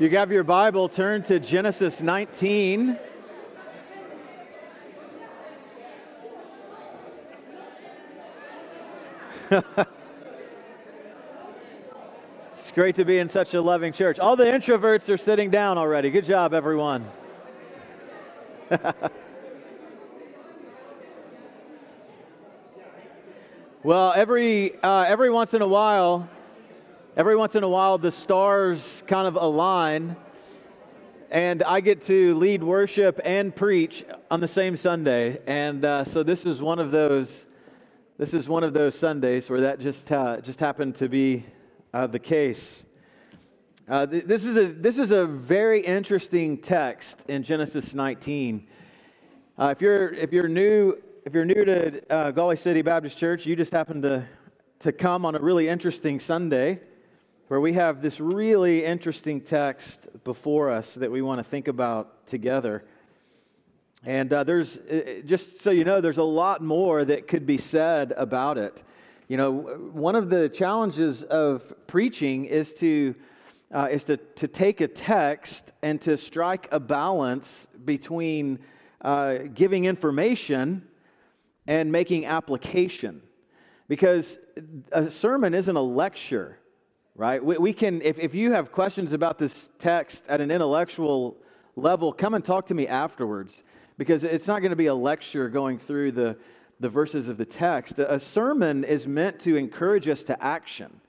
You have your Bible, turn to Genesis 19. It's great to be in such a loving church. All the introverts are sitting down already. Good job, everyone. Well, every once in a while, the stars kind of align, and I get to lead worship and preach on the same Sunday. And so this is one of those Sundays where that just happened to be the case. This is a very interesting text in Genesis 19. If you're new to Gauley City Baptist Church, you just happened to come on a really interesting Sunday, where we have this really interesting text before us that we want to think about together. And just so you know, there's a lot more that could be said about it. You know, one of the challenges of preaching is to take a text and to strike a balance between giving information and making application, because a sermon isn't a lecture. Right? We can, if you have questions about this text at an intellectual level, come and talk to me afterwards, because it's not going to be a lecture going through the verses of the text. A sermon is meant to encourage us to action.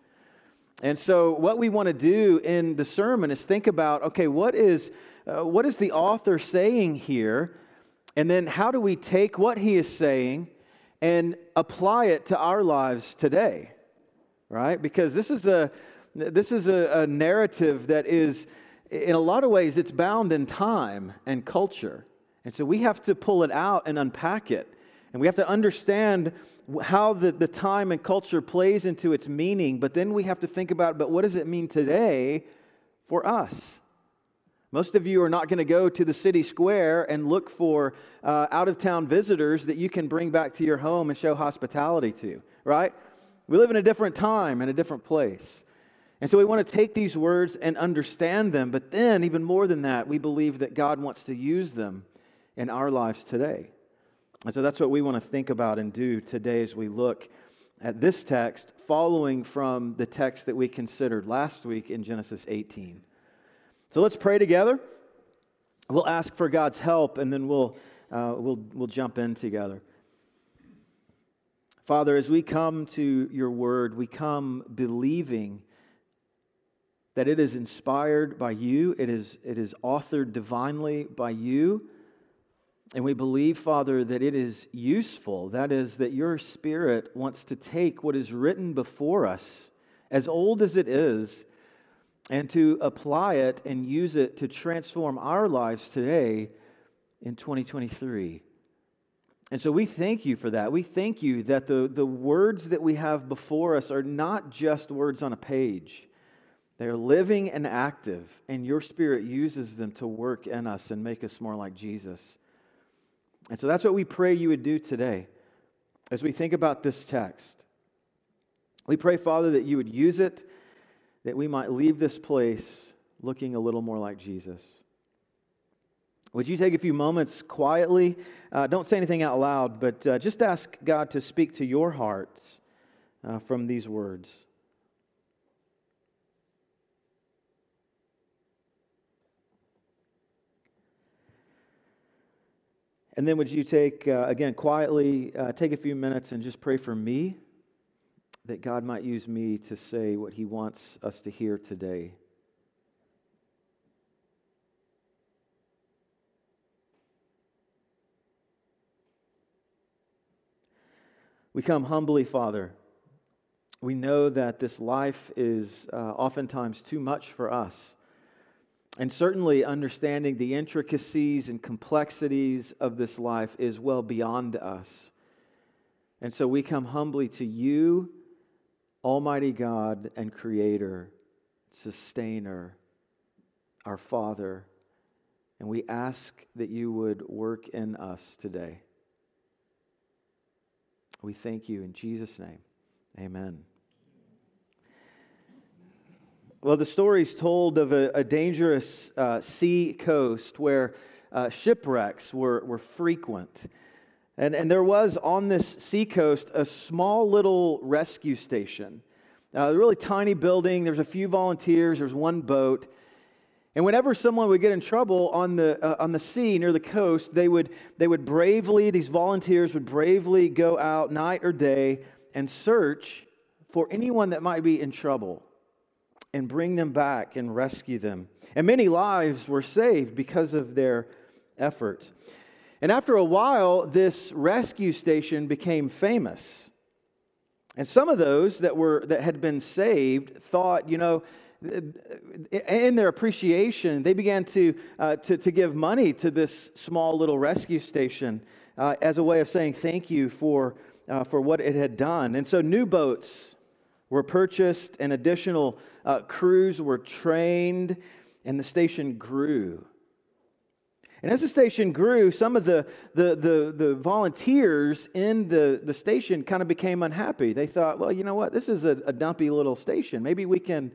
And so what we want to do in the sermon is think about, okay, what is the author saying here? And then how do we take what he is saying and apply it to our lives today? Right? Because this is a narrative that is, in a lot of ways, it's bound in time and culture. And so we have to pull it out and unpack it. And we have to understand how the time and culture plays into its meaning. But then we have to think about, but what does it mean today for us? Most of you are not going to go to the city square and look for out-of-town visitors that you can bring back to your home and show hospitality to, right? We live in a different time and a different place. And so we want to take these words and understand them, but then, even more than that, we believe that God wants to use them in our lives today. And so that's what we want to think about and do today as we look at this text, following from the text that we considered last week in Genesis 18. So let's pray together. We'll ask for God's help, and then we'll jump in together. Father, as we come to your word, we come believing that it is inspired by you, it is authored divinely by you, and we believe, Father, that it is useful. That is, that your Spirit wants to take what is written before us, as old as it is, and to apply it and use it to transform our lives today in 2023. And so we thank you for that. We thank you that the words that we have before us are not just words on a page. They are living and active, and your Spirit uses them to work in us and make us more like Jesus. And so that's what we pray you would do today as we think about this text. We pray, Father, that you would use it, that we might leave this place looking a little more like Jesus. Would you take a few moments quietly? Don't say anything out loud, but just ask God to speak to your hearts from these words. And then would you take, again, quietly, take a few minutes and just pray for me, that God might use me to say what He wants us to hear today. We come humbly, Father. We know that this life is oftentimes too much for us. And certainly understanding the intricacies and complexities of this life is well beyond us. And so we come humbly to you, Almighty God and Creator, Sustainer, our Father, and we ask that you would work in us today. We thank you in Jesus' name. Amen. Well, the story is told of a dangerous sea coast where shipwrecks were frequent. And there was on this seacoast a small little rescue station. A really tiny building. There's a few volunteers. There's one boat. And whenever someone would get in trouble on the sea near the coast, they would bravely, these volunteers would bravely go out night or day and search for anyone that might be in trouble, and bring them back and rescue them. And many lives were saved because of their efforts. And after a while, this rescue station became famous. And some of those that had been saved thought, you know, in their appreciation, they began to give money to this small little rescue station as a way of saying thank you for what it had done. And so new boats were purchased, and additional crews were trained, and the station grew. And as the station grew, some of the volunteers in the station kind of became unhappy. They thought, well, you know what, this is a dumpy little station. Maybe we can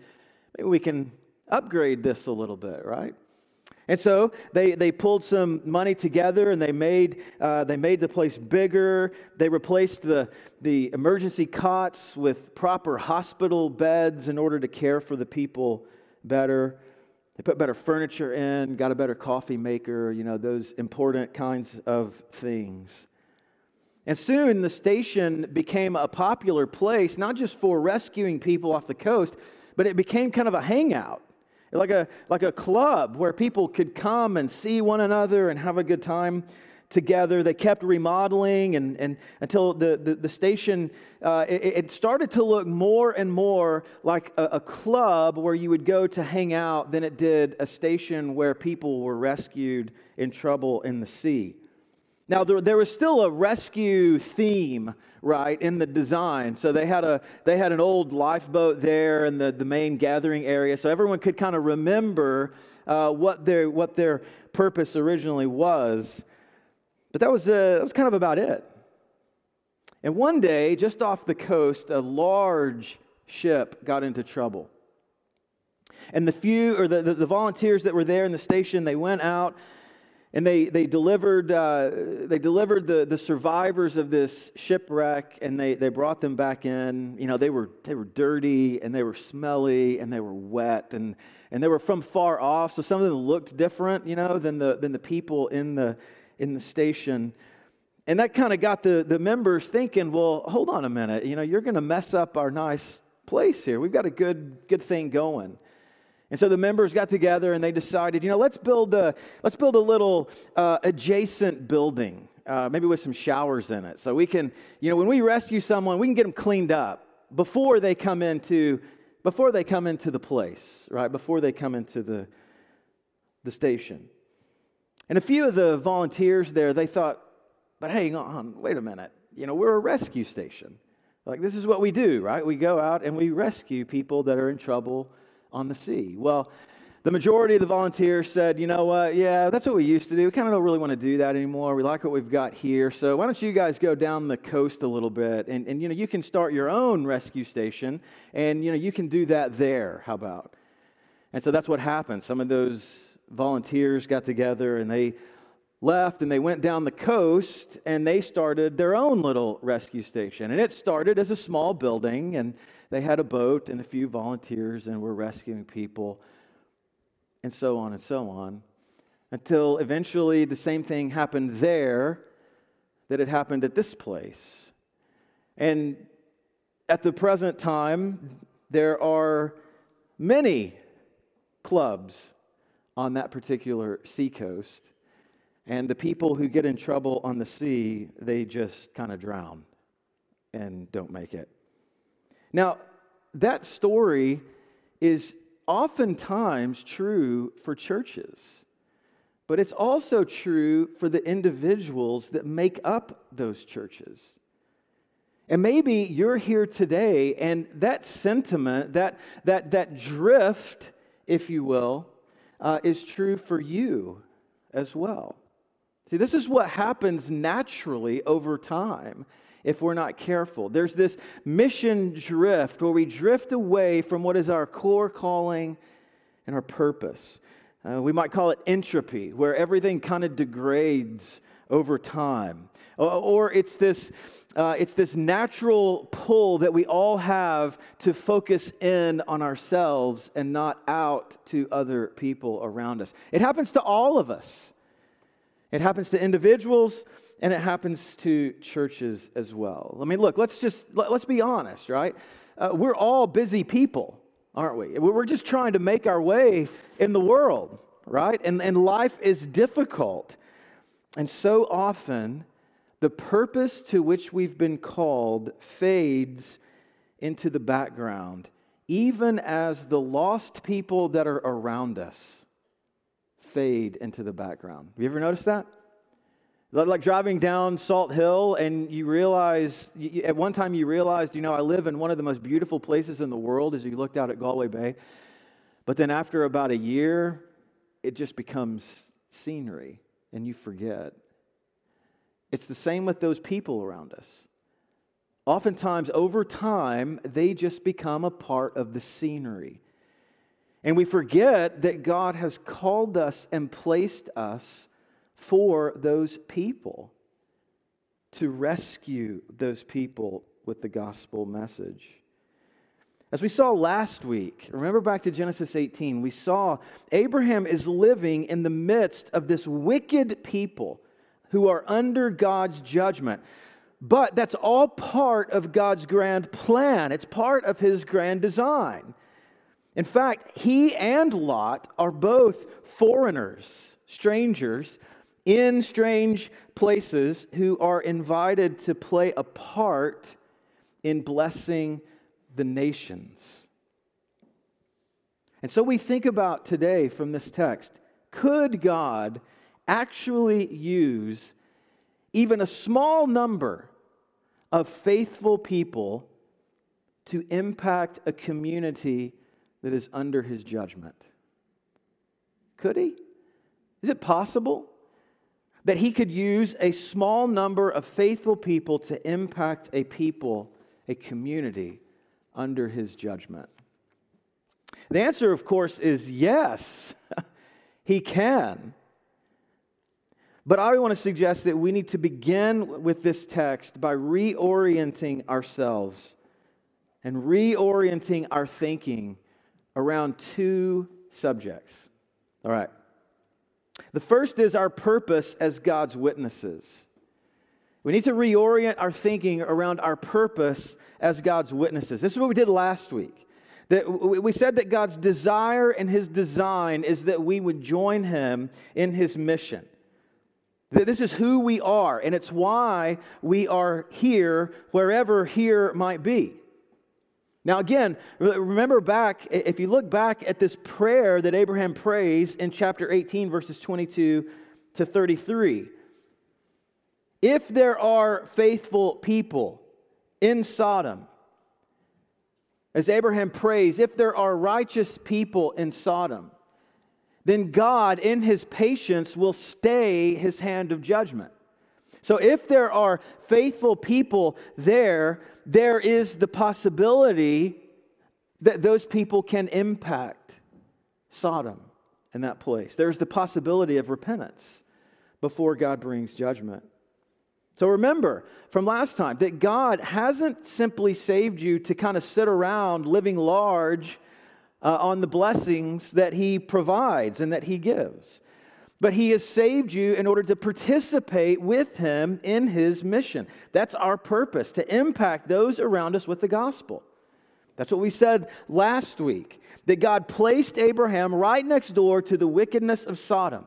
upgrade this a little bit, right? And so they pulled some money together, and they made the place bigger. They replaced the emergency cots with proper hospital beds in order to care for the people better. They put better furniture in, got a better coffee maker, you know, those important kinds of things. And soon the station became a popular place, not just for rescuing people off the coast, but it became kind of a hangout. Like a club where people could come and see one another and have a good time together. They kept remodeling and until the station, it started to look more and more like a club where you would go to hang out than it did a station where people were rescued in trouble in the sea. Now, there was still a rescue theme, right, in the design. So they had an old lifeboat there in the main gathering area, so everyone could kind of remember what their purpose originally was. But that was kind of about it. And one day, just off the coast, a large ship got into trouble. And the volunteers that were there in the station, they went out. And they delivered the survivors of this shipwreck, and they brought them back in. You know, they were dirty, and they were smelly, and they were wet, and they were from far off. So some of them looked different, you know, than the people in the station. And that kind of got the members thinking, well, hold on a minute, you know, you're going to mess up our nice place here. We've got a good thing going. And so the members got together and they decided, you know, let's build a little adjacent building, maybe with some showers in it, so we can, you know, when we rescue someone, we can get them cleaned up before they come into the place, right? Before they come into the station. And a few of the volunteers there, they thought, but hang on, wait a minute, you know, we're a rescue station. Like, this is what we do, right? We go out and we rescue people that are in trouble on the sea. Well, the majority of the volunteers said, you know what, yeah, that's what we used to do. We kind of don't really want to do that anymore. We like what we've got here. So why don't you guys go down the coast a little bit and you know, you can start your own rescue station and, you know, you can do that there. How about? And so that's what happened. Some of those volunteers got together and they left and they went down the coast and they started their own little rescue station. And it started as a small building, and they had a boat and a few volunteers and were rescuing people, and so on, until eventually the same thing happened there that had happened at this place. And at the present time, there are many clubs on that particular seacoast, and the people who get in trouble on the sea, they just kind of drown and don't make it. Now, that story is oftentimes true for churches, but it's also true for the individuals that make up those churches. And maybe you're here today, and that sentiment, that drift, if you will, is true for you as well. See, this is what happens naturally over time. if we're not careful. There's this mission drift where we drift away from what is our core calling and our purpose. We might call it entropy, where everything kind of degrades over time. Or it's this natural pull that we all have to focus in on ourselves and not out to other people around us. It happens to all of us. It happens to individuals, and it happens to churches as well. I mean, look, let's be honest, right? We're all busy people, aren't we? We're just trying to make our way in the world, right? And life is difficult. And so often, the purpose to which we've been called fades into the background, even as the lost people that are around us fade into the background. Have you ever noticed that? Like driving down Salt Hill, and you realize, at one time you realized, I live in one of the most beautiful places in the world as you looked out at Galway Bay. But then after about a year, it just becomes scenery, and you forget. It's the same with those people around us. Oftentimes, over time, they just become a part of the scenery. And we forget that God has called us and placed us for those people, to rescue those people with the gospel message. As we saw last week, remember back to Genesis 18, we saw Abraham is living in the midst of this wicked people who are under God's judgment. But that's all part of God's grand plan. It's part of his grand design. In fact, he and Lot are both foreigners, strangers, in strange places, who are invited to play a part in blessing the nations. And so we think about today from this text, could God actually use even a small number of faithful people to impact a community that is under his judgment? Could he? Is it possible that he could use a small number of faithful people to impact a people, a community, under his judgment? The answer, of course, is yes, he can. But I want to suggest that we need to begin with this text by reorienting ourselves and reorienting our thinking around two subjects. All right. The first is our purpose as God's witnesses. We need to reorient our thinking around our purpose as God's witnesses. This is what we did last week. That we said that God's desire and his design is that we would join him in his mission. This is who we are, and it's why we are here, wherever here might be. Now again, remember back, if you look back at this prayer that Abraham prays in chapter 18, verses 22 to 33. If there are faithful people in Sodom, as Abraham prays, if there are righteous people in Sodom, then God, in his patience, will stay his hand of judgment. So if there are faithful people there, there is the possibility that those people can impact Sodom in that place. There's the possibility of repentance before God brings judgment. So remember from last time that God hasn't simply saved you to kind of sit around living large on the blessings that he provides and that he gives. But he has saved you in order to participate with him in his mission. That's our purpose, to impact those around us with the gospel. That's what we said last week, that God placed Abraham right next door to the wickedness of Sodom.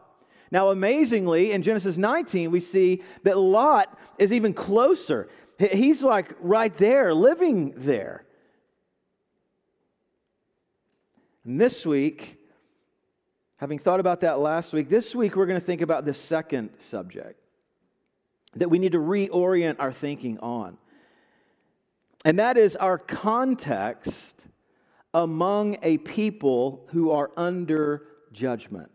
Now, amazingly, in Genesis 19, we see that Lot is even closer. He's like right there, living there. And this week, having thought about that last week, this week we're going to think about the second subject that we need to reorient our thinking on. And that is our context among a people who are under judgment.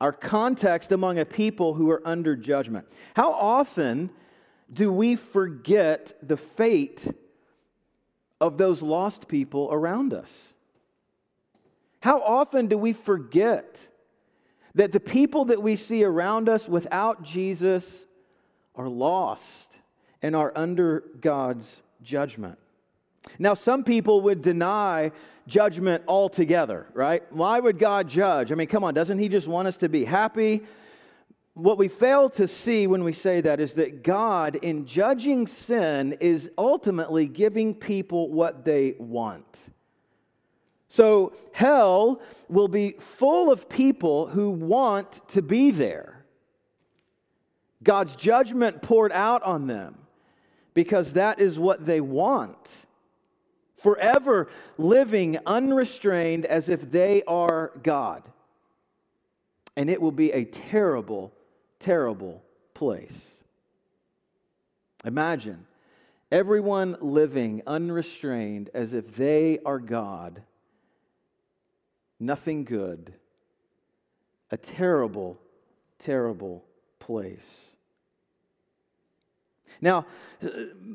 Our context among a people who are under judgment. How often do we forget the fate of those lost people around us? How often do we forget that the people that we see around us without Jesus are lost and are under God's judgment? Now, some people would deny judgment altogether, right? Why would God judge? I mean, come on, doesn't He just want us to be happy? What we fail to see when we say that is that God, in judging sin, is ultimately giving people what they want. So hell will be full of people who want to be there. God's judgment poured out on them because that is what they want. Forever living unrestrained as if they are God. And it will be a terrible, terrible place. Imagine everyone living unrestrained as if they are God. Nothing good. A terrible, terrible place. Now,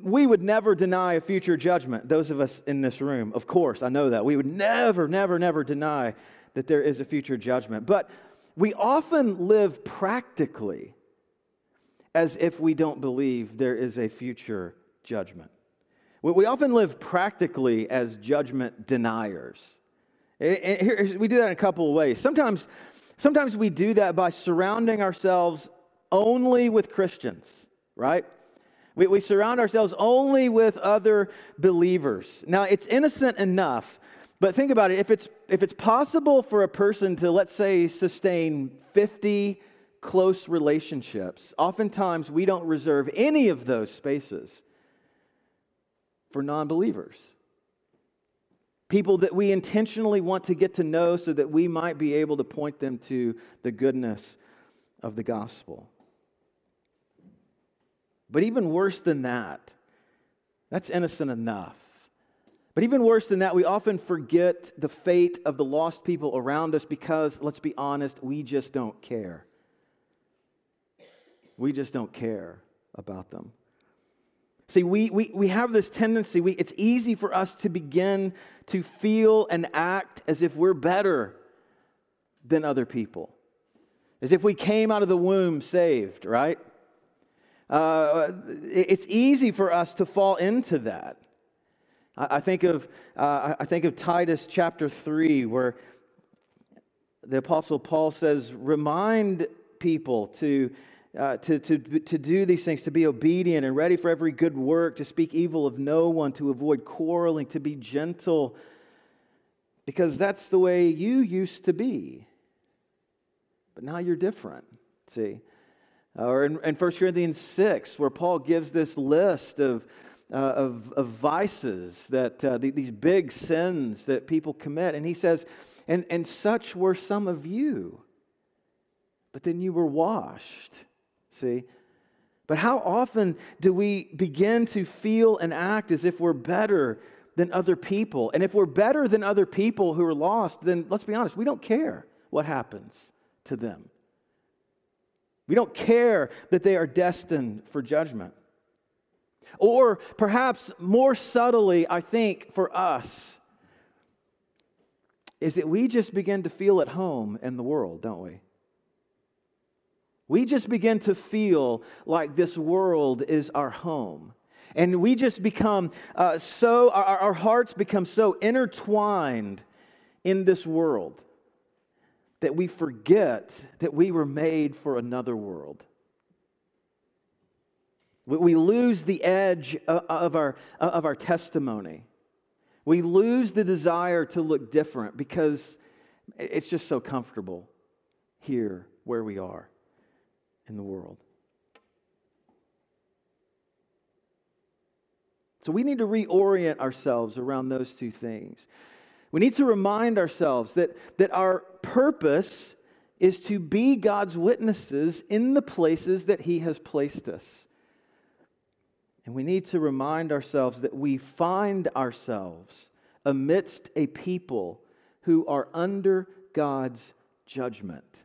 we would never deny a future judgment, those of us in this room. Of course, I know that. We would never deny that there is a future judgment. But we often live practically as if we don't believe there is a future judgment. We often live practically as judgment deniers. We do that in a couple of ways. Sometimes we do that by surrounding ourselves only with Christians, right? We surround ourselves only with other believers. Now, it's innocent enough, but think about it. If it's possible for a person to, let's say, sustain 50 close relationships, oftentimes we don't reserve any of those spaces for non-believers. People that we intentionally want to get to know so that we might be able to point them to the goodness of the gospel. But even worse than that, that's innocent enough. But even worse than that, we often forget the fate of the lost people around us because, let's be honest, we just don't care. We just don't care about them. See, we have this tendency, it's easy for us to begin to feel and act as if we're better than other people. As if we came out of the womb saved, right? It's easy for us to fall into that. I think of Titus chapter 3, where the Apostle Paul says, "Remind people to do these things, to be obedient and ready for every good work, to speak evil of no one, to avoid quarreling, to be gentle, because that's the way you used to be, but now you're different." See. Or in 1 Corinthians 6, where Paul gives this list of vices, that these big sins that people commit. And he says, and such were some of you, but then you were washed. See? But how often do we begin to feel and act as if we're better than other people? And if we're better than other people who are lost, then let's be honest, we don't care what happens to them. We don't care that they are destined for judgment. Or perhaps more subtly, I think, for us, is that we just begin to feel at home in the world, don't we? We just begin to feel like this world is our home. And we just become our hearts become so intertwined in this world that we forget that we were made for another world. We lose the edge of our testimony. We lose the desire to look different because it's just so comfortable here where we are in the world. So we need to reorient ourselves around those two things. We need to remind ourselves that our purpose is to be God's witnesses in the places that He has placed us. And we need to remind ourselves that we find ourselves amidst a people who are under God's judgment.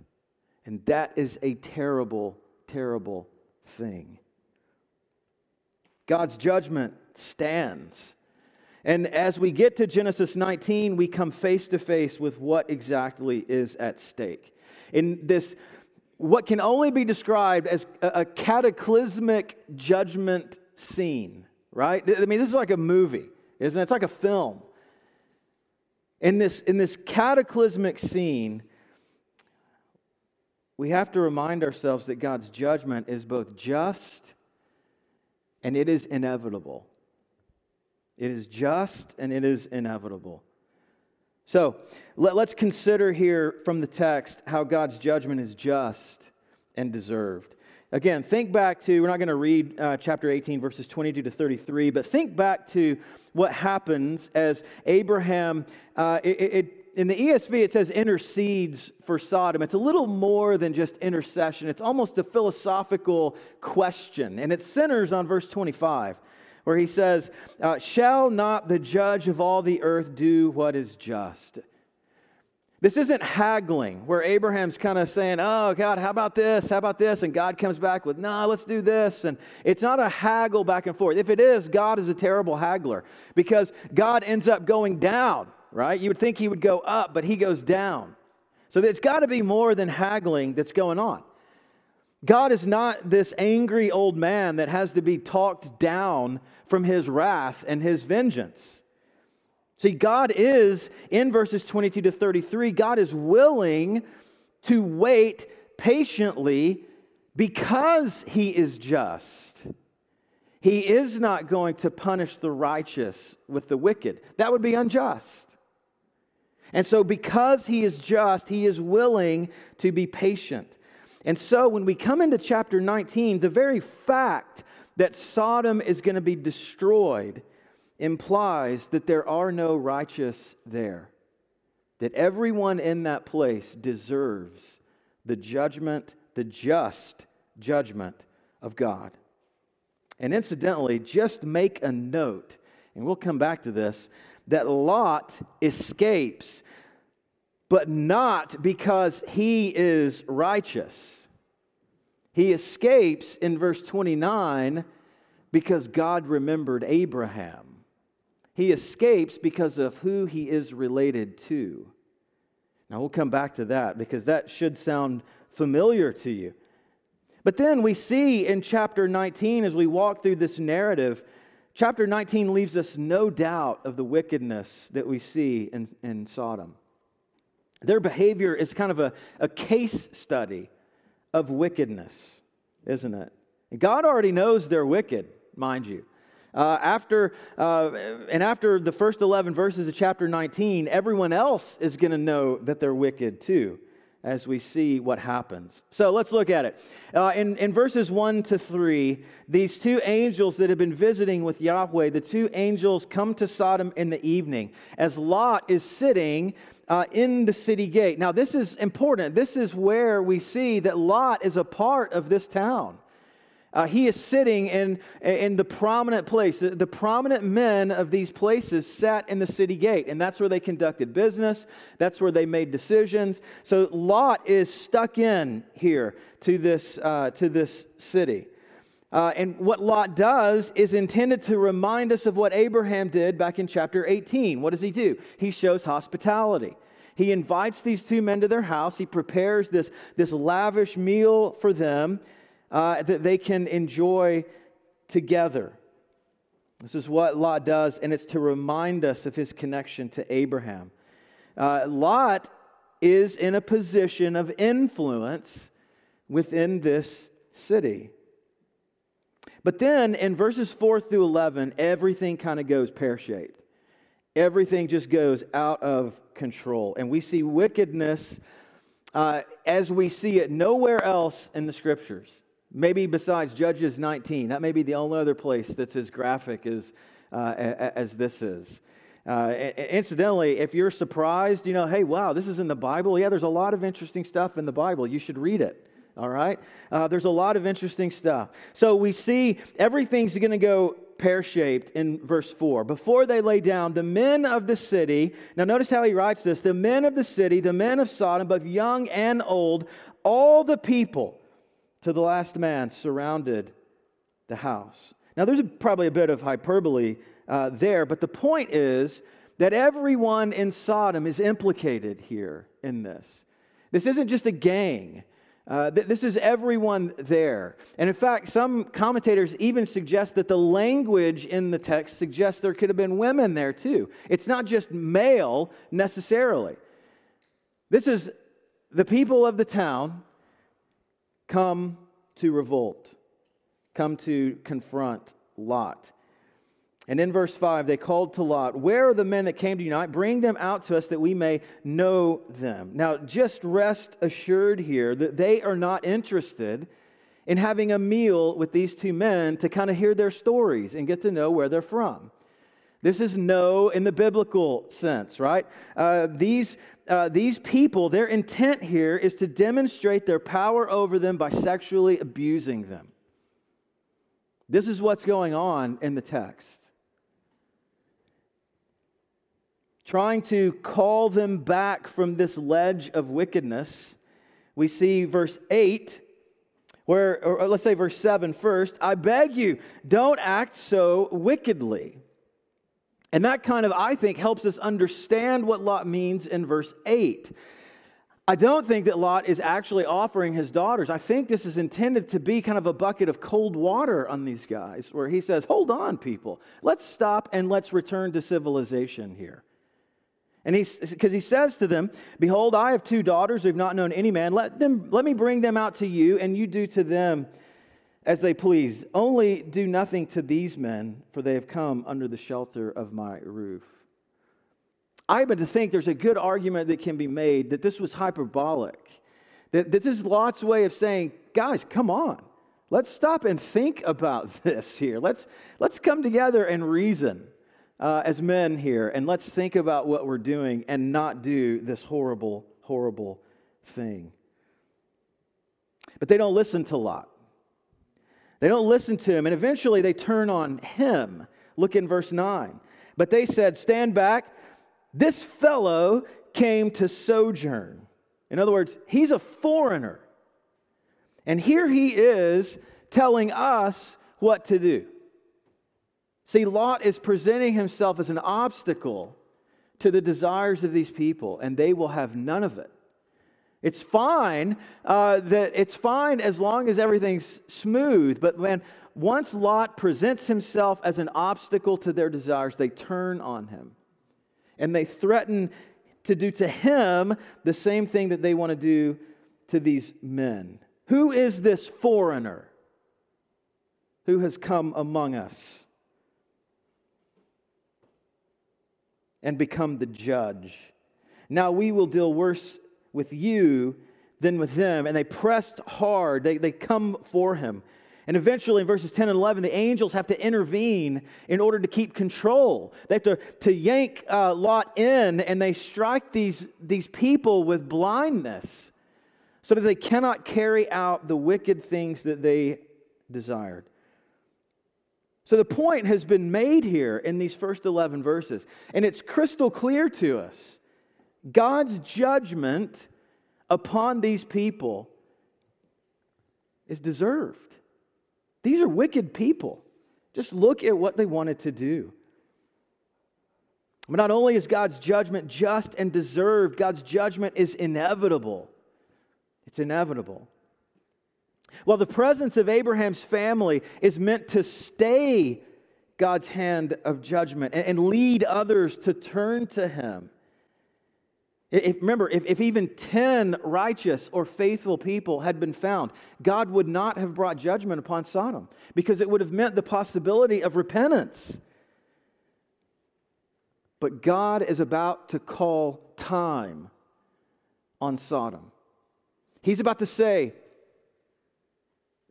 And that is a terrible, terrible thing. God's judgment stands. And as we get to Genesis 19, we come face to face with what exactly is at stake. In this, what can only be described as a cataclysmic judgment scene, right? I mean, this is like a movie, isn't it? It's like a film. In this cataclysmic scene, we have to remind ourselves that God's judgment is both just and it is inevitable. It is just and it is inevitable. So let's consider here from the text how God's judgment is just and deserved. Again, think back to, we're not going to read chapter 18, verses 22 to 33, but think back to what happens as Abraham, in the ESV it says intercedes for Sodom. It's a little more than just intercession. It's almost a philosophical question, and it centers on verse 25, where he says, shall not the judge of all the earth do what is just? This isn't haggling, where Abraham's kind of saying, oh, God, how about this? And God comes back with, no, let's do this. And it's not a haggle back and forth. If it is, God is a terrible haggler, because God ends up going down, right? You would think he would go up, but he goes down. So there's got to be more than haggling that's going on. God is not this angry old man that has to be talked down from his wrath and his vengeance. See, God is, in verses 22 to 33, God is willing to wait patiently because he is just. He is not going to punish the righteous with the wicked. That would be unjust. And so because he is just, he is willing to be patient. And so when we come into chapter 19, the very fact that Sodom is going to be destroyed implies that there are no righteous there, that everyone in that place deserves the judgment, the just judgment of God. And incidentally, just make a note, and we'll come back to this, that Lot escapes, but not because he is righteous. He escapes in verse 29 because God remembered Abraham. He escapes because of who he is related to. Now we'll come back to that because that should sound familiar to you. But then we see in chapter 19, as we walk through this narrative, chapter 19 leaves us no doubt of the wickedness that we see in Sodom. Their behavior is kind of a case study of wickedness, isn't it? And God already knows they're wicked, mind you. After the first 11 verses of chapter 19, everyone else is going to know that they're wicked too, as we see what happens. So let's look at it. In verses 1 to 3, these two angels that have been visiting with Yahweh, the two angels come to Sodom in the evening as Lot is sitting in the city gate. Now this is important. This is where we see that Lot is a part of this town. He is sitting in the prominent place. The prominent men of these places sat in the city gate, and that's where they conducted business. That's where they made decisions. So Lot is stuck in here to this city. And what Lot does is intended to remind us of what Abraham did back in chapter 18. What does he do? He shows hospitality. He invites these two men to their house. He prepares this lavish meal for them, that they can enjoy together. This is what Lot does, and it's to remind us of his connection to Abraham. Lot is in a position of influence within this city. But then in verses 4 through 11, everything kind of goes pear-shaped. Everything just goes out of control, and we see wickedness as we see it nowhere else in the Scriptures. Maybe besides Judges 19, that may be the only other place that's as graphic as this is. Incidentally, if you're surprised, hey, wow, this is in the Bible. Yeah, there's a lot of interesting stuff in the Bible. You should read it, all right? There's a lot of interesting stuff. So we see everything's going to go pear-shaped in verse 4. Before they lay down, the men of the city, now notice how he writes this, the men of the city, the men of Sodom, both young and old, all the people, to the last man, surrounded the house. Now, there's probably a bit of hyperbole there, but the point is that everyone in Sodom is implicated here in this. This isn't just a gang. This is everyone there. And in fact, some commentators even suggest that the language in the text suggests there could have been women there too. It's not just male necessarily. This is the people of the town come to revolt, come to confront Lot. And in verse 5, they called to Lot, "Where are the men that came to unite? Bring them out to us that we may know them." Now, just rest assured here that they are not interested in having a meal with these two men to kind of hear their stories and get to know where they're from. This is no in the biblical sense, right? These people, their intent here is to demonstrate their power over them by sexually abusing them. This is what's going on in the text. Trying to call them back from this ledge of wickedness, we see verse 8, or let's say verse 7 first. "I beg you, don't act so wickedly." And that kind of, I think, helps us understand what Lot means in verse 8. I don't think that Lot is actually offering his daughters. I think this is intended to be kind of a bucket of cold water on these guys, where he says, "Hold on, people. Let's stop and let's return to civilization here." And he says to them, "Behold, I have two daughters who have not known any man. Let me bring them out to you, and you do to them as they please. Only do nothing to these men, for they have come under the shelter of my roof." I happen to think there's a good argument that can be made that this was hyperbolic. That this is Lot's way of saying, "Guys, come on. Let's stop and think about this here. Let's come together and reason as men here, and let's think about what we're doing and not do this horrible, horrible thing." But they don't listen to Lot. They don't listen to him, and eventually they turn on him. Look in verse 9. "But they said, 'Stand back. This fellow came to sojourn.'" In other words, he's a foreigner. And here he is telling us what to do. See, Lot is presenting himself as an obstacle to the desires of these people, and they will have none of it. It's fine as long as everything's smooth, but man, once Lot presents himself as an obstacle to their desires, they turn on him. And they threaten to do to him the same thing that they want to do to these men. Who is this foreigner who has come among us and become the judge? Now we will deal worse with you than with them. And they pressed hard. They come for him. And eventually, in verses 10 and 11, the angels have to intervene in order to keep control. They have to yank Lot in, and they strike these people with blindness so that they cannot carry out the wicked things that they desired. So the point has been made here in these first 11 verses, and it's crystal clear to us. God's judgment upon these people is deserved. These are wicked people. Just look at what they wanted to do. But not only is God's judgment just and deserved, God's judgment is inevitable. It's inevitable. While the presence of Abraham's family is meant to stay God's hand of judgment and lead others to turn to him. If even 10 righteous or faithful people had been found, God would not have brought judgment upon Sodom because it would have meant the possibility of repentance. But God is about to call time on Sodom. He's about to say,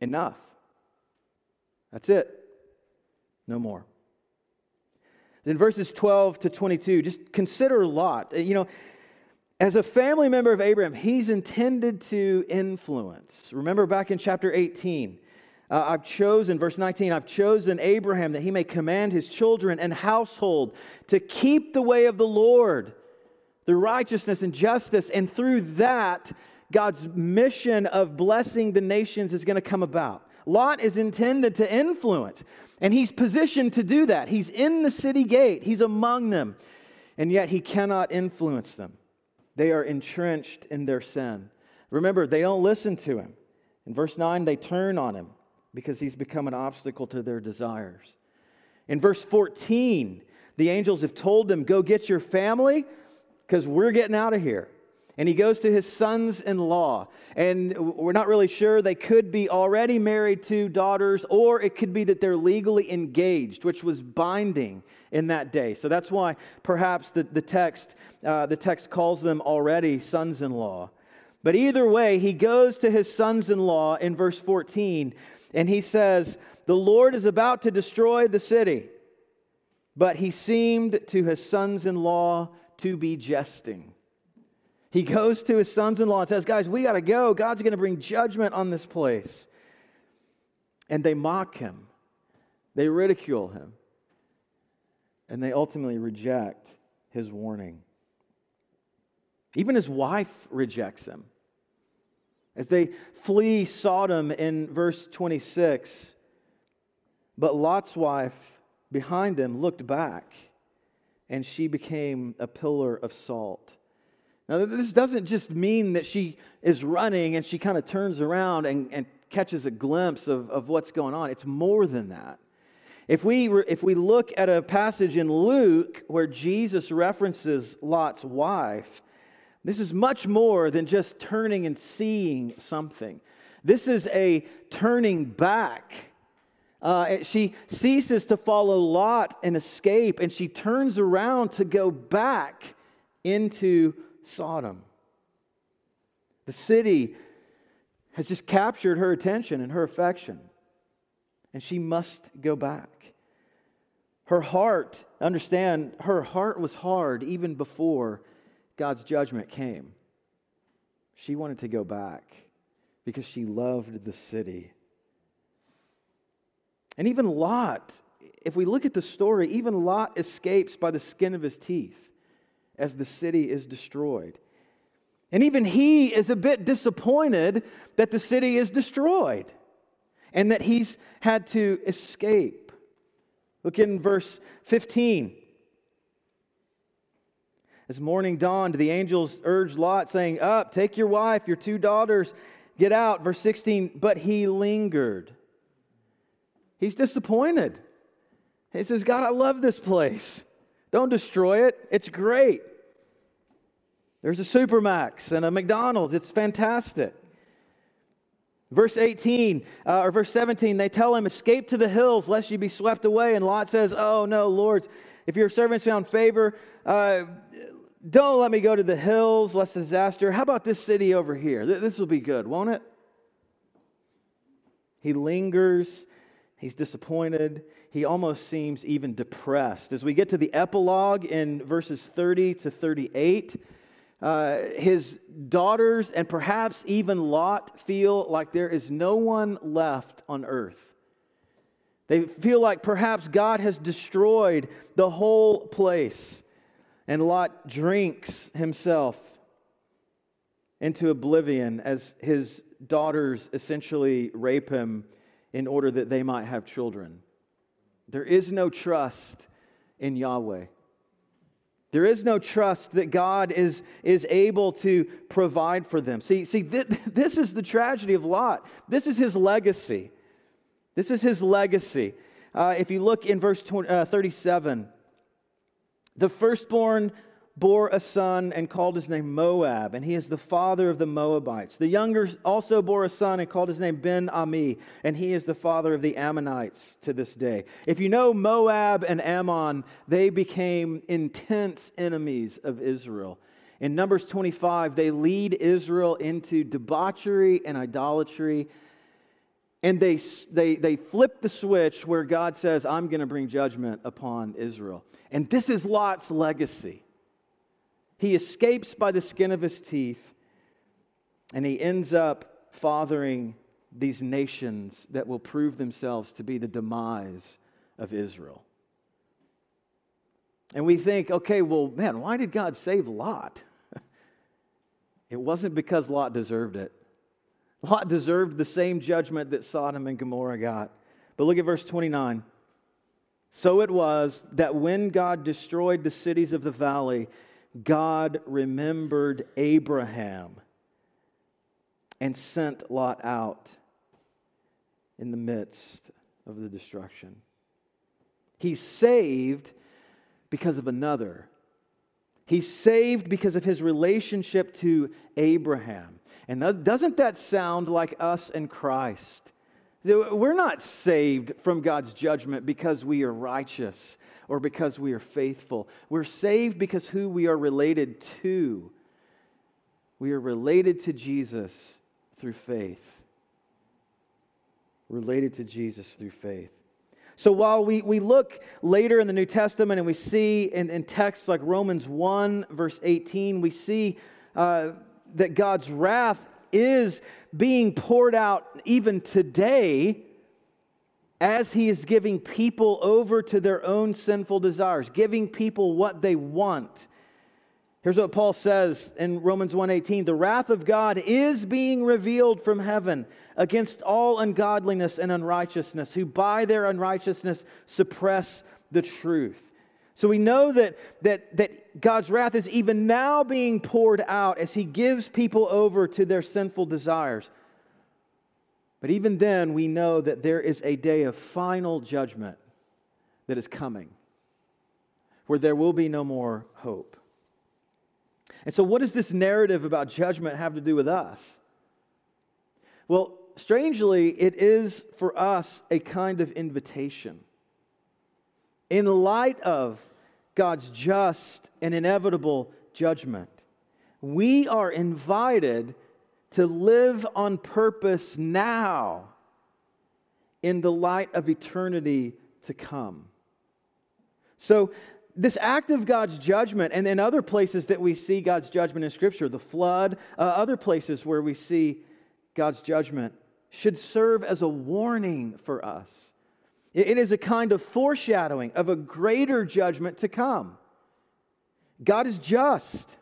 "Enough. That's it. No more." In verses 12 to 22, just consider Lot. You know, as a family member of Abraham, he's intended to influence. Remember back in chapter 18, verse 19, "I've chosen Abraham that he may command his children and household to keep the way of the Lord through righteousness and justice." And through that, God's mission of blessing the nations is going to come about. Lot is intended to influence. And he's positioned to do that. He's in the city gate. He's among them. And yet he cannot influence them. They are entrenched in their sin. Remember, they don't listen to him. In verse 9, they turn on him because he's become an obstacle to their desires. In verse 14, the angels have told him, go get your family because we're getting out of here. And he goes to his sons-in-law. And we're not really sure. They could be already married to daughters, or it could be that they're legally engaged, which was binding in that day. So that's why perhaps the text calls them already sons-in-law. But either way, he goes to his sons-in-law in verse 14, and he says, the Lord is about to destroy the city. But he seemed to his sons-in-law to be jesting. He goes to his sons-in-law and says, guys, we got to go. God's going to bring judgment on this place. And they mock him. They ridicule him. And they ultimately reject his warning. Even his wife rejects him. As they flee Sodom in verse 26, but Lot's wife behind him looked back, and she became a pillar of salt. Now, this doesn't just mean that she is running and she kind of turns around and catches a glimpse of what's going on. It's more than that. If we look at a passage in Luke where Jesus references Lot's wife, this is much more than just turning and seeing something. This is a turning back. She ceases to follow Lot and escape, and she turns around to go back into Sodom. The city has just captured her attention and her affection, and she must go back. Her heart, understand, her heart was hard even before God's judgment came. She wanted to go back because she loved the city. And even Lot, if we look at the story, even Lot escapes by the skin of his teeth as the city is destroyed. And even he is a bit disappointed that the city is destroyed and that he's had to escape. Look in verse 15. As morning dawned, the angels urged Lot, saying, up, take your wife, your two daughters, get out. Verse 16, but he lingered. He's disappointed. He says, God, I love this place. Don't destroy it. It's great. There's a Supermax and a McDonald's. It's fantastic. Verse 18, or verse 17, they tell him, escape to the hills, lest you be swept away. And Lot says, oh, no, Lord, if your servants found favor, don't let me go to the hills, lest disaster. How about this city over here? This will be good, won't it? He lingers. He's disappointed. He almost seems even depressed. As we get to the epilogue in verses 30 to 38, his daughters and perhaps even Lot feel like there is no one left on earth. They feel like perhaps God has destroyed the whole place. And Lot drinks himself into oblivion as his daughters essentially rape him in order that they might have children. There is no trust in Yahweh. There is no trust that God is able to provide for them. This is the tragedy of Lot. This is his legacy. This is his legacy. If you look in verse 37, the firstborn bore a son and called his name Moab, and he is the father of the Moabites. The younger also bore a son and called his name Ben-Ami, and he is the father of the Ammonites to this day. If you know Moab and Ammon, they became intense enemies of Israel. In Numbers 25, they lead Israel into debauchery and idolatry, and they flip the switch where God says, I'm going to bring judgment upon Israel. And this is Lot's legacy. He escapes by the skin of his teeth, and he ends up fathering these nations that will prove themselves to be the demise of Israel. And we think, okay, well, man, why did God save Lot? It wasn't because Lot deserved it. Lot deserved the same judgment that Sodom and Gomorrah got. But look at verse 29. So it was that when God destroyed the cities of the valley, God remembered Abraham and sent Lot out in the midst of the destruction. He's saved because of another. He's saved because of his relationship to Abraham. And doesn't that sound like us and Christ? We're not saved from God's judgment because we are righteous or because we are faithful. We're saved because who we are related to. We are related to Jesus through faith. Related to Jesus through faith. So while we look later in the New Testament and we see in texts like Romans 1 verse 18, we see that God's wrath is being poured out even today as He is giving people over to their own sinful desires, giving people what they want. Here's what Paul says in Romans 1:18, the wrath of God is being revealed from heaven against all ungodliness and unrighteousness, who by their unrighteousness suppress the truth. So we know that God's wrath is even now being poured out as He gives people over to their sinful desires. But even then, we know that there is a day of final judgment that is coming, where there will be no more hope. And so what does this narrative about judgment have to do with us? Well, strangely, it is for us a kind of invitation. In light of God's just and inevitable judgment, we are invited to live on purpose now in the light of eternity to come. So, this act of God's judgment, and in other places that we see God's judgment in Scripture, the flood, other places where we see God's judgment, should serve as a warning for us. It is a kind of foreshadowing of a greater judgment to come. God is just.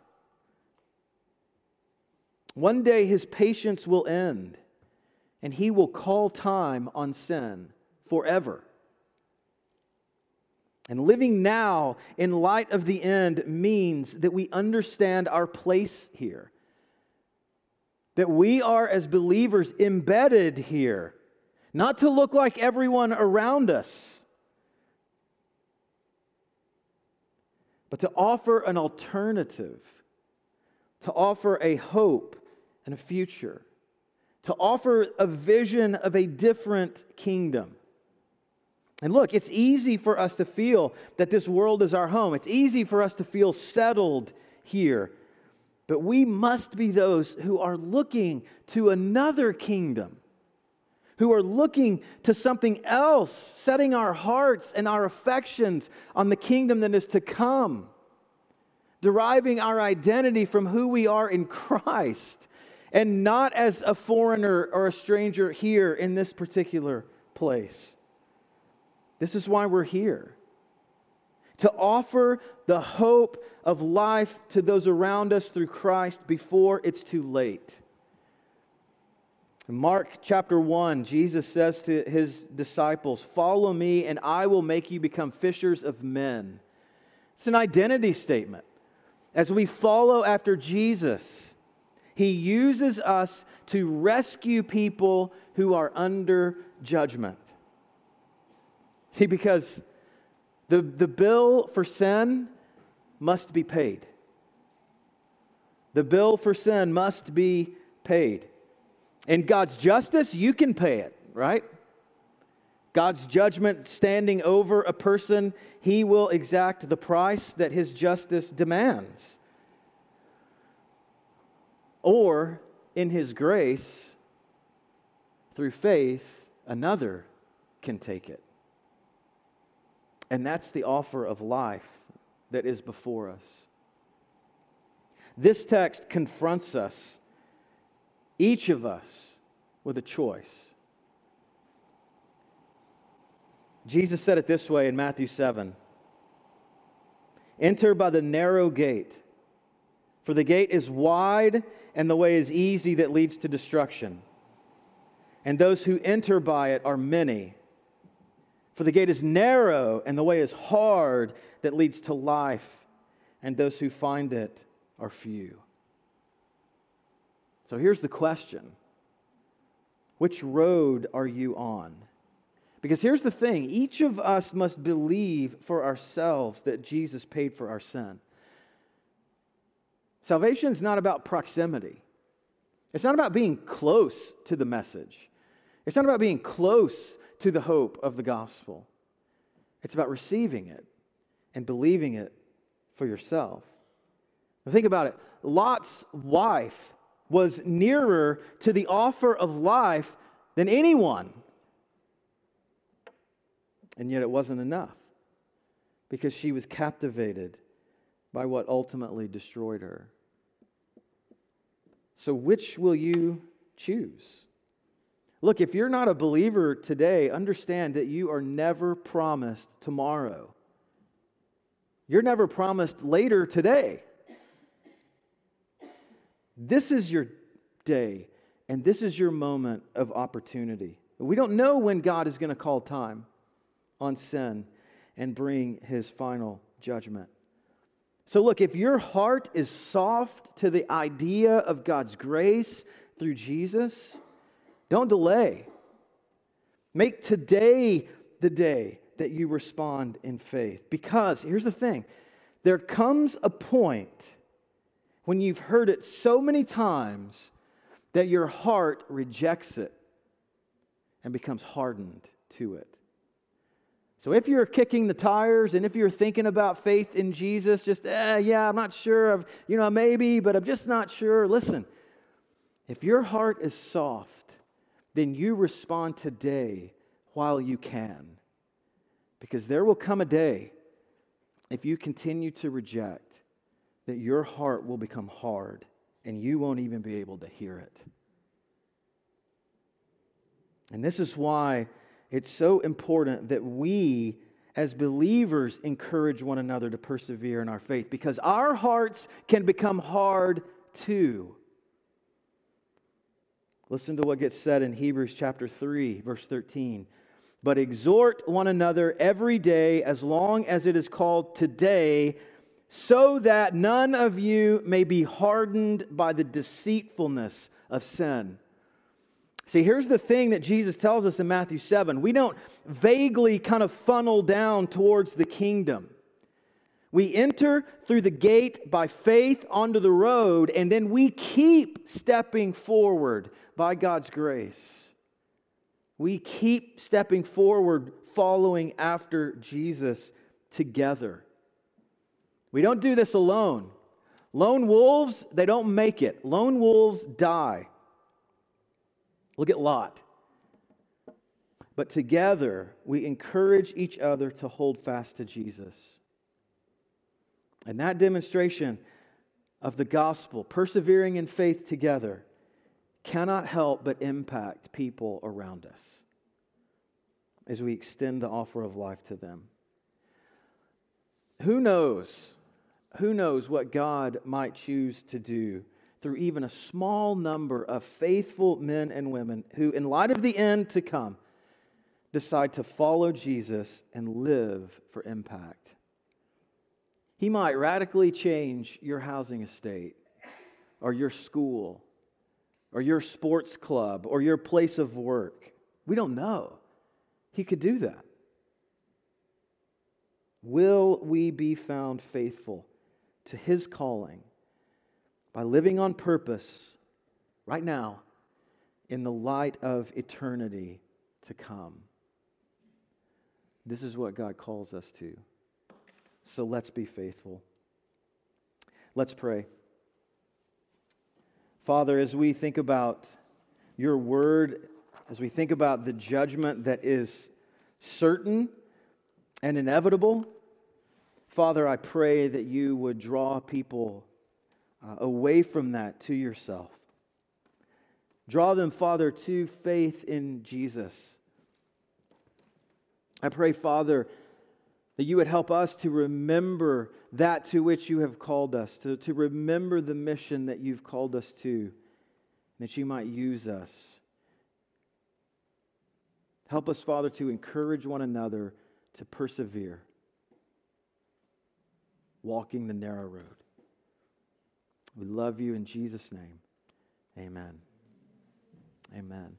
One day His patience will end, and He will call time on sin forever. And living now in light of the end means that we understand our place here. That we are, as believers, embedded here. Not to look like everyone around us, but to offer an alternative. To offer a hope and a future. To offer a vision of a different kingdom. And look, it's easy for us to feel that this world is our home. It's easy for us to feel settled here. But we must be those who are looking to another kingdom, who are looking to something else, setting our hearts and our affections on the kingdom that is to come, deriving our identity from who we are in Christ, and not as a foreigner or a stranger here in this particular place. This is why we're here. To offer the hope of life to those around us through Christ before it's too late. In Mark chapter 1, Jesus says to His disciples, "Follow me and I will make you become fishers of men." It's an identity statement. As we follow after Jesus, He uses us to rescue people who are under judgment. See, because the bill for sin must be paid. The bill for sin must be paid. In God's justice, you can pay it, right? God's judgment standing over a person, He will exact the price that His justice demands. Or, in His grace, through faith, another can take it. And that's the offer of life that is before us. This text confronts us, each of us, with a choice. Jesus said it this way in Matthew 7. Enter by the narrow gate, for the gate is wide and the way is easy that leads to destruction. and those who enter by it are many. For the gate is narrow, and the way is hard that leads to life, and those who find it are few. So here's the question. Which road are you on? Because here's the thing. Each of us must believe for ourselves that Jesus paid for our sin. Salvation is not about proximity. It's not about being close to the message. It's not about being close to the hope of the gospel. It's about receiving it and believing it for yourself. Now think about it. Lot's wife was nearer to the offer of life than anyone. And yet it wasn't enough, because she was captivated by what ultimately destroyed her. So which will you choose? Look, if you're not a believer today, understand that you are never promised tomorrow. You're never promised later today. This is your day, and this is your moment of opportunity. We don't know when God is going to call time on sin and bring His final judgment. So look, if your heart is soft to the idea of God's grace through Jesus, don't delay. Make today the day that you respond in faith. Because, here's the thing, there comes a point when you've heard it so many times that your heart rejects it and becomes hardened to it. So if you're kicking the tires and if you're thinking about faith in Jesus, just, I'm not sure, maybe, but I'm just not sure. Listen, if your heart is soft, then you respond today while you can. Because there will come a day, if you continue to reject, that your heart will become hard and you won't even be able to hear it. And this is why it's so important that we, as believers, encourage one another to persevere in our faith, because our hearts can become hard too. Listen to what gets said in Hebrews chapter 3, verse 13. But exhort one another every day, as long as it is called today, so that none of you may be hardened by the deceitfulness of sin. See, here's the thing that Jesus tells us in Matthew 7. We don't vaguely kind of funnel down towards the kingdom. We enter through the gate by faith onto the road, and then we keep stepping forward by God's grace. We keep stepping forward, following after Jesus together. We don't do this alone. Lone wolves, they don't make it. Lone wolves die. Look at Lot. But together, we encourage each other to hold fast to Jesus. And that demonstration of the gospel, persevering in faith together, cannot help but impact people around us as we extend the offer of life to them. Who knows what God might choose to do through even a small number of faithful men and women who, in light of the end to come, decide to follow Jesus and live for impact. He might radically change your housing estate, or your school, or your sports club, or your place of work. We don't know. He could do that. Will we be found faithful to His calling by living on purpose right now in the light of eternity to come? This is what God calls us to. So let's be faithful. Let's pray. Father, as we think about your word, as we think about the judgment that is certain and inevitable, Father, I pray that you would draw people away from that to yourself. Draw them, Father, to faith in Jesus. I pray, Father, that you would help us to remember that to which you have called us, to remember the mission that you've called us to, and that you might use us Help us, Father, to encourage one another to persevere, walking the narrow road. We love you in Jesus' name. Amen. Amen.